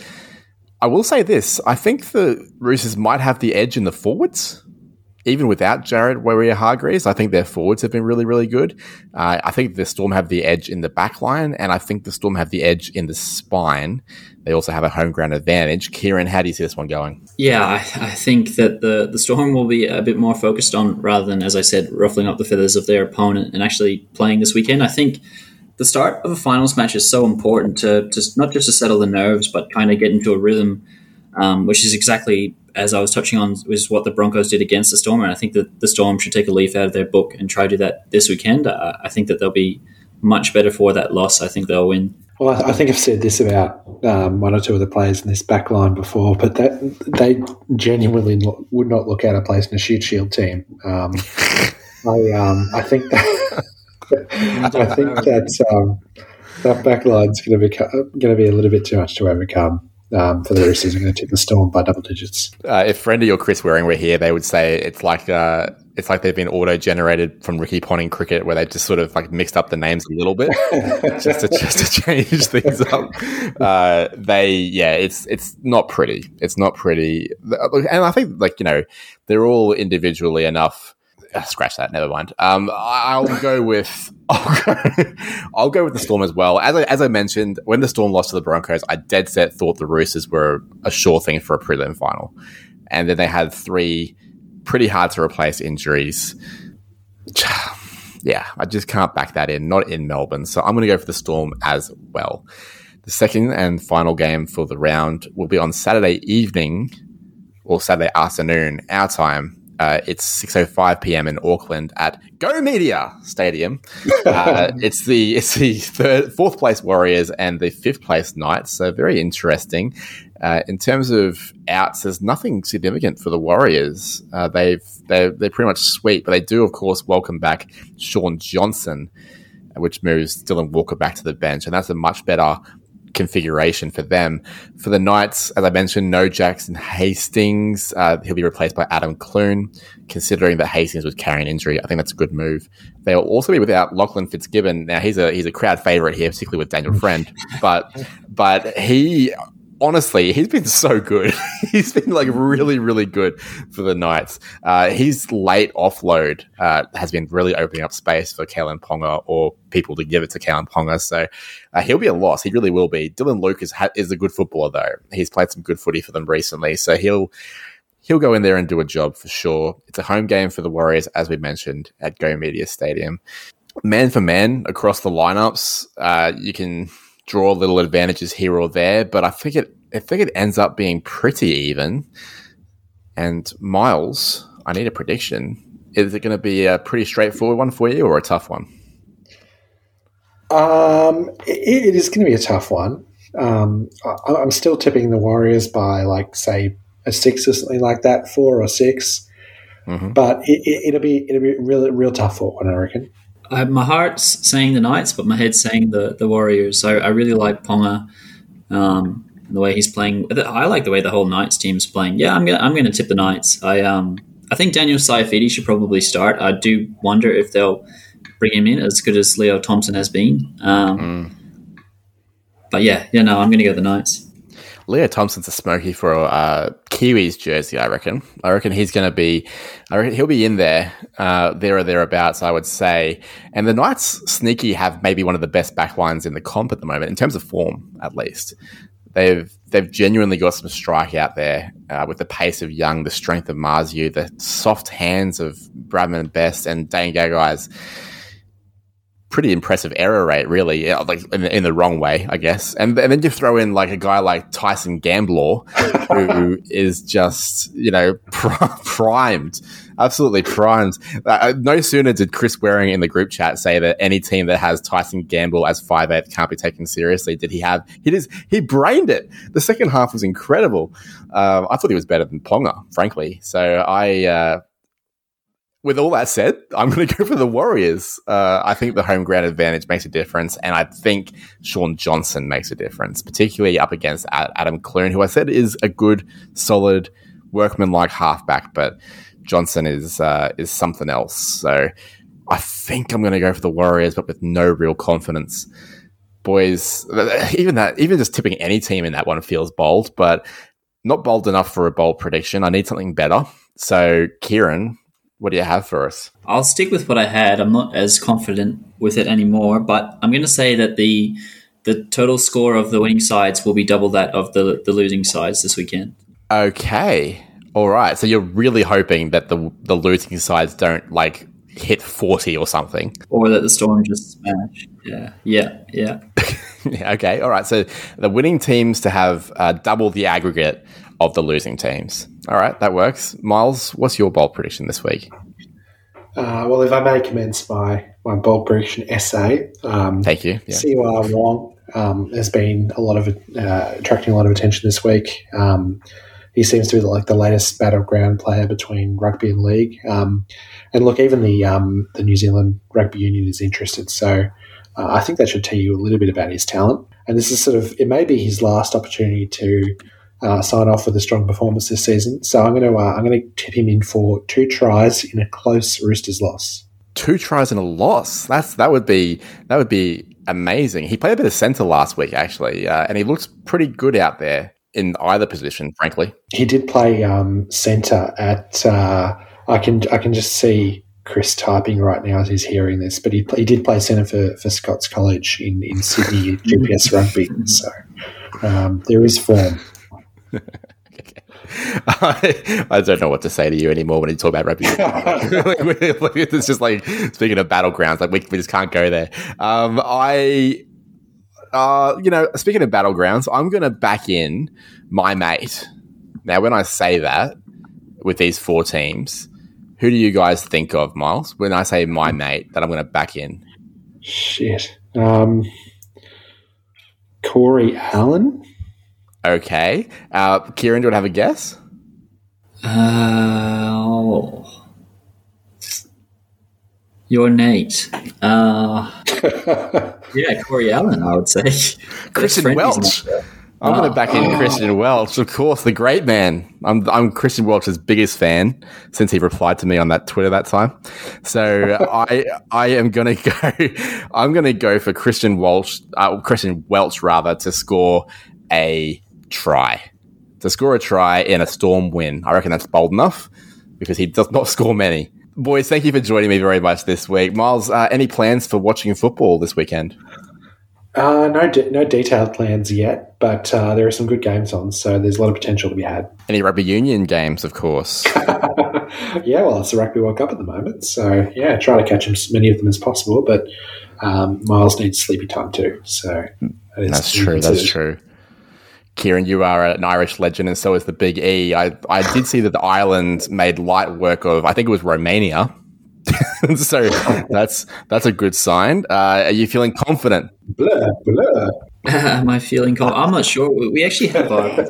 I will say this. I think the Roosters might have the edge in the forwards, even without Jared Warrior-Hargreaves. I think their forwards have been really, really good. I think the Storm have the edge in the back line, and I think the Storm have the edge in the spine. They also have a home ground advantage. Kieran, how do you see this one going? Yeah, I think that the Storm will be a bit more focused on, rather than, as I said, ruffling up the feathers of their opponent and actually playing this weekend. I think the start of a finals match is so important to not just to settle the nerves, but kind of get into a rhythm, which is exactly, as I was touching on, was what the Broncos did against the Storm. And I think that the Storm should take a leaf out of their book and try to do that this weekend. I think that they'll be much better for that loss. I think they'll win. Well, I think I've said this about one or two of the players in this back line before, but that they genuinely would not look out of place in a shoot shield team. I think that, that back line's going to be a little bit too much to overcome. For the Roosters, I'm going to tip the Storm by double digits. If Friendly or Chris Waring were here, they would say it's like they've been auto-generated from Ricky Ponting cricket, where they just sort of like mixed up the names a little bit just to change things up. It's not pretty. It's not pretty, and I think they're all individually enough. Scratch that. Never mind. I'll go with the Storm as well. As I mentioned, when the Storm lost to the Broncos, I dead set thought the Roosters were a sure thing for a prelim final, and then they had three pretty hard to replace injuries. Yeah, I just can't back that in. Not in Melbourne, so I'm going to go for the Storm as well. The second and final game for the round will be on Saturday evening or Saturday afternoon, our time. It's 6:05 p.m. in Auckland at Go Media Stadium. It's the fourth place Warriors and the fifth place Knights. So very interesting. In terms of outs, there's nothing significant for the Warriors. They're pretty much sweet, but they do, of course, welcome back Shaun Johnson, which moves Dylan Walker back to the bench, and that's a much better configuration for them. For the Knights, as I mentioned, no Jackson Hastings. He'll be replaced by Adam Clune. Considering that Hastings was carrying an injury, I think that's a good move. They'll also be without Lachlan Fitzgibbon. Now he's a crowd favourite here, particularly with Daniel Friend, but he honestly, he's been so good. He's been like really, really good for the Knights. His late offload has been really opening up space for Kalen Ponga or people to give it to Kalen Ponga. So he'll be a loss. He really will be. Dylan Luke is a good footballer, though. He's played some good footy for them recently. So he'll go in there and do a job for sure. It's a home game for the Warriors, as we mentioned, at Go Media Stadium. Man for man across the lineups, you can draw little advantages here or there, but I think it ends up being pretty even. And Myles, I need a prediction. Is it going to be a pretty straightforward one for you or a tough one? It is going to be a tough one. I'm still tipping the Warriors by, like, say, a 6 or something like that, 4 or 6. Mm-hmm. But it'll be really real tough for one, I reckon. My heart's saying the Knights, but my head's saying the Warriors. So I really like Ponga, the way he's playing. I like the way the whole Knights team's playing. Yeah, I'm gonna tip the Knights. I think Daniel Saifiti should probably start. I do wonder if they'll bring him in as good as Leo Thompson has been. But yeah, I'm going to go the Knights. Leo Thompson's a smoky for a Kiwis jersey, I reckon. I reckon he's going to be, I reckon he'll be in there or thereabouts, I would say. And the Knights, sneaky, have maybe one of the best backlines in the comp at the moment, in terms of form, at least. They've genuinely got some strike out there with the pace of Young, the strength of Marziu, the soft hands of Bradman and Best, and Dane Gagai's pretty impressive error rate, really, like in the wrong way, I guess. And then you throw in like a guy like Tyson Gamblor, who is just, you know, primed, absolutely primed. No sooner did Chris Waring in the group chat say that any team that has Tyson Gamblor as 5'8" can't be taken seriously. He brained it. The second half was incredible. I thought he was better than Ponga, frankly. So with all that said, I'm going to go for the Warriors. I think the home ground advantage makes a difference, and I think Shaun Johnson makes a difference, particularly up against Adam Clune, who I said is a good, solid, workman-like halfback, but Johnson is something else. So I think I'm going to go for the Warriors, but with no real confidence. Boys, even just tipping any team in that one feels bold, but not bold enough for a bold prediction. I need something better. So, Kieran, what do you have for us? I'll stick with what I had. I'm not as confident with it anymore, but I'm going to say that the total score of the winning sides will be double that of the losing sides this weekend. Okay. All right. So you're really hoping that the losing sides don't, like, hit 40 or something. Or that the Storm just smash. Yeah. Okay. All right. So the winning teams to have double the aggregate of the losing teams. All right, that works. Myles, what's your bold prediction this week? Well, if I may commence my bold prediction essay. Thank you. Yeah. CY Wong has been attracting a lot of attention this week. He seems to be like the latest battleground player between rugby and league. And look, even the New Zealand Rugby Union is interested. So I think that should tell you a little bit about his talent. And this is it may be his last opportunity to sign off with a strong performance this season, so I'm going to tip him in for 2 tries in a close Roosters loss. 2 tries in a loss. That would be amazing. He played a bit of centre last week actually, and he looks pretty good out there in either position. Frankly, he did play centre at. I can just see Chris typing right now as he's hearing this, but he did play centre for Scots College in Sydney GPS Rugby. So there is form. Okay. I don't know what to say to you anymore when you talk about rugby. It's just like, speaking of battlegrounds, like we just can't go there. Speaking of battlegrounds, I'm going to back in my mate. Now, when I say that with these 4 teams, who do you guys think of, Myles? When I say my mate, that I'm going to back in. Shit. Corey Allen? Okay. Kieran, do you want to have a guess? You're Nate. Yeah, Corey Allen, I would say. Christian Welch. I'm going to back in Christian Welch, of course, the great man. I'm Christian Welch's biggest fan since he replied to me on that Twitter that time. So I'm going to go for Christian Welch to score a try in a Storm win. I reckon that's bold enough because he does not score many. Boys, thank you for joining me very much this week. Myles, any plans for watching football this weekend? No detailed plans yet, but there are some good games on, so there's a lot of potential to be had. Any rugby union games, of course. Yeah, well, it's the Rugby World Cup at the moment, so yeah, try to catch as many of them as possible, but Myles needs sleepy time too. So That's true. Kieran, you are an Irish legend, and so is the Big E. I did see that the Ireland made light work of, I think it was Romania. So that's a good sign. Are you feeling confident? Blah, blah. Am I feeling confident? I'm not sure. We actually have a...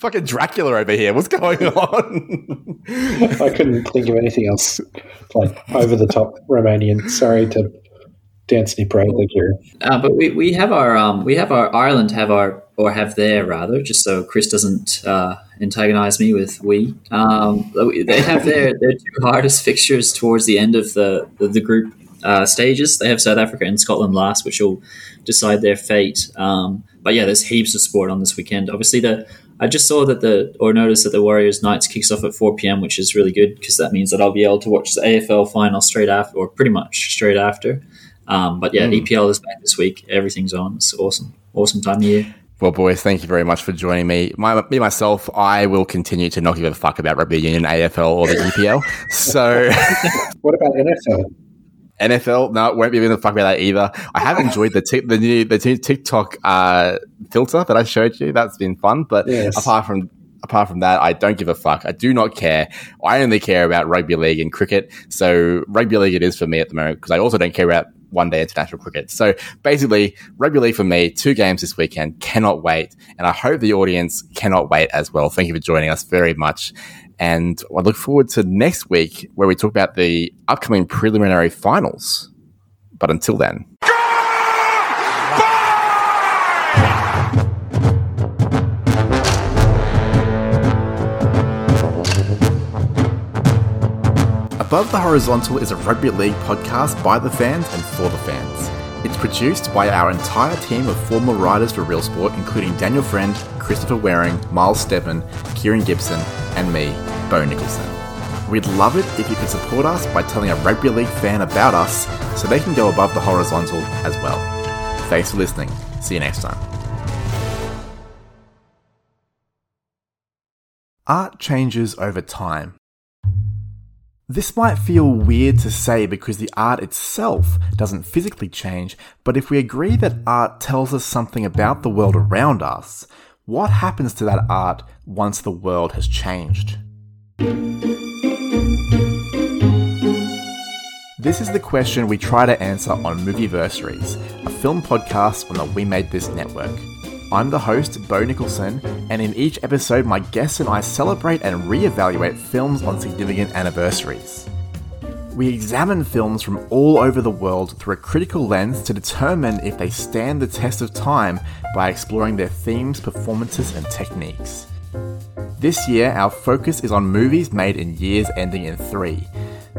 fucking Dracula over here. What's going on? I couldn't think of anything else. Like, over-the-top Romanian. Sorry to... Danceny Pride, thank you. But we have our Ireland have their, just so Chris doesn't antagonise me with we. They have their 2 hardest fixtures towards the end of the group stages. They have South Africa and Scotland last, which will decide their fate. But yeah, there's heaps of sport on this weekend. Obviously, I noticed that the Warriors Knights kicks off at 4 p.m., which is really good because that means that I'll be able to watch the AFL final straight after, or pretty much straight after. But yeah, EPL is back this week. Everything's on. It's awesome. Awesome time of year. Well, boys, thank you very much for joining me. Myself, I will continue to not give a fuck about rugby union, AFL, or the EPL. So, what about NFL? NFL? No, won't be giving a fuck about that either. I have enjoyed the new TikTok filter that I showed you. That's been fun, but yes. Apart from that, I don't give a fuck. I do not care. I only care about rugby league and cricket. So rugby league it is for me at the moment because I also don't care about one-day international cricket. So basically, rugby league for me, 2 games this weekend. Cannot wait. And I hope the audience cannot wait as well. Thank you for joining us very much. And I look forward to next week where we talk about the upcoming preliminary finals. But until then... Above the Horizontal is a rugby league podcast by the fans and for the fans. It's produced by our entire team of former writers for Real Sport, including Daniel Friend, Christopher Waring, Myles Stedman, Kieran Gibson, and me, Bo Nicholson. We'd love it if you could support us by telling a rugby league fan about us so they can go above the horizontal as well. Thanks for listening. See you next time. Art changes over time. This might feel weird to say because the art itself doesn't physically change, but if we agree that art tells us something about the world around us, what happens to that art once the world has changed? This is the question we try to answer on Movieversaries, a film podcast on the We Made This network. I'm the host, Bo Nicholson, and in each episode, my guests and I celebrate and re-evaluate films on significant anniversaries. We examine films from all over the world through a critical lens to determine if they stand the test of time by exploring their themes, performances, and techniques. This year, our focus is on movies made in years ending in 3.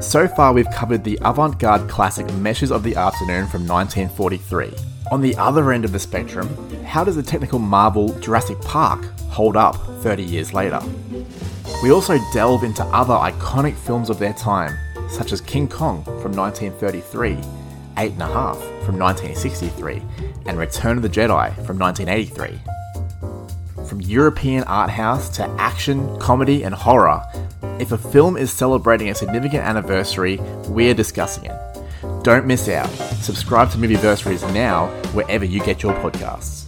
So far, we've covered the avant-garde classic Meshes of the Afternoon from 1943. On the other end of the spectrum, how does the technical marvel Jurassic Park hold up 30 years later? We also delve into other iconic films of their time, such as King Kong from 1933, 8 1/2 from 1963, and Return of the Jedi from 1983. From European art house to action, comedy, and horror, if a film is celebrating a significant anniversary, we're discussing it. Don't miss out. Subscribe to Movieversaries now wherever you get your podcasts.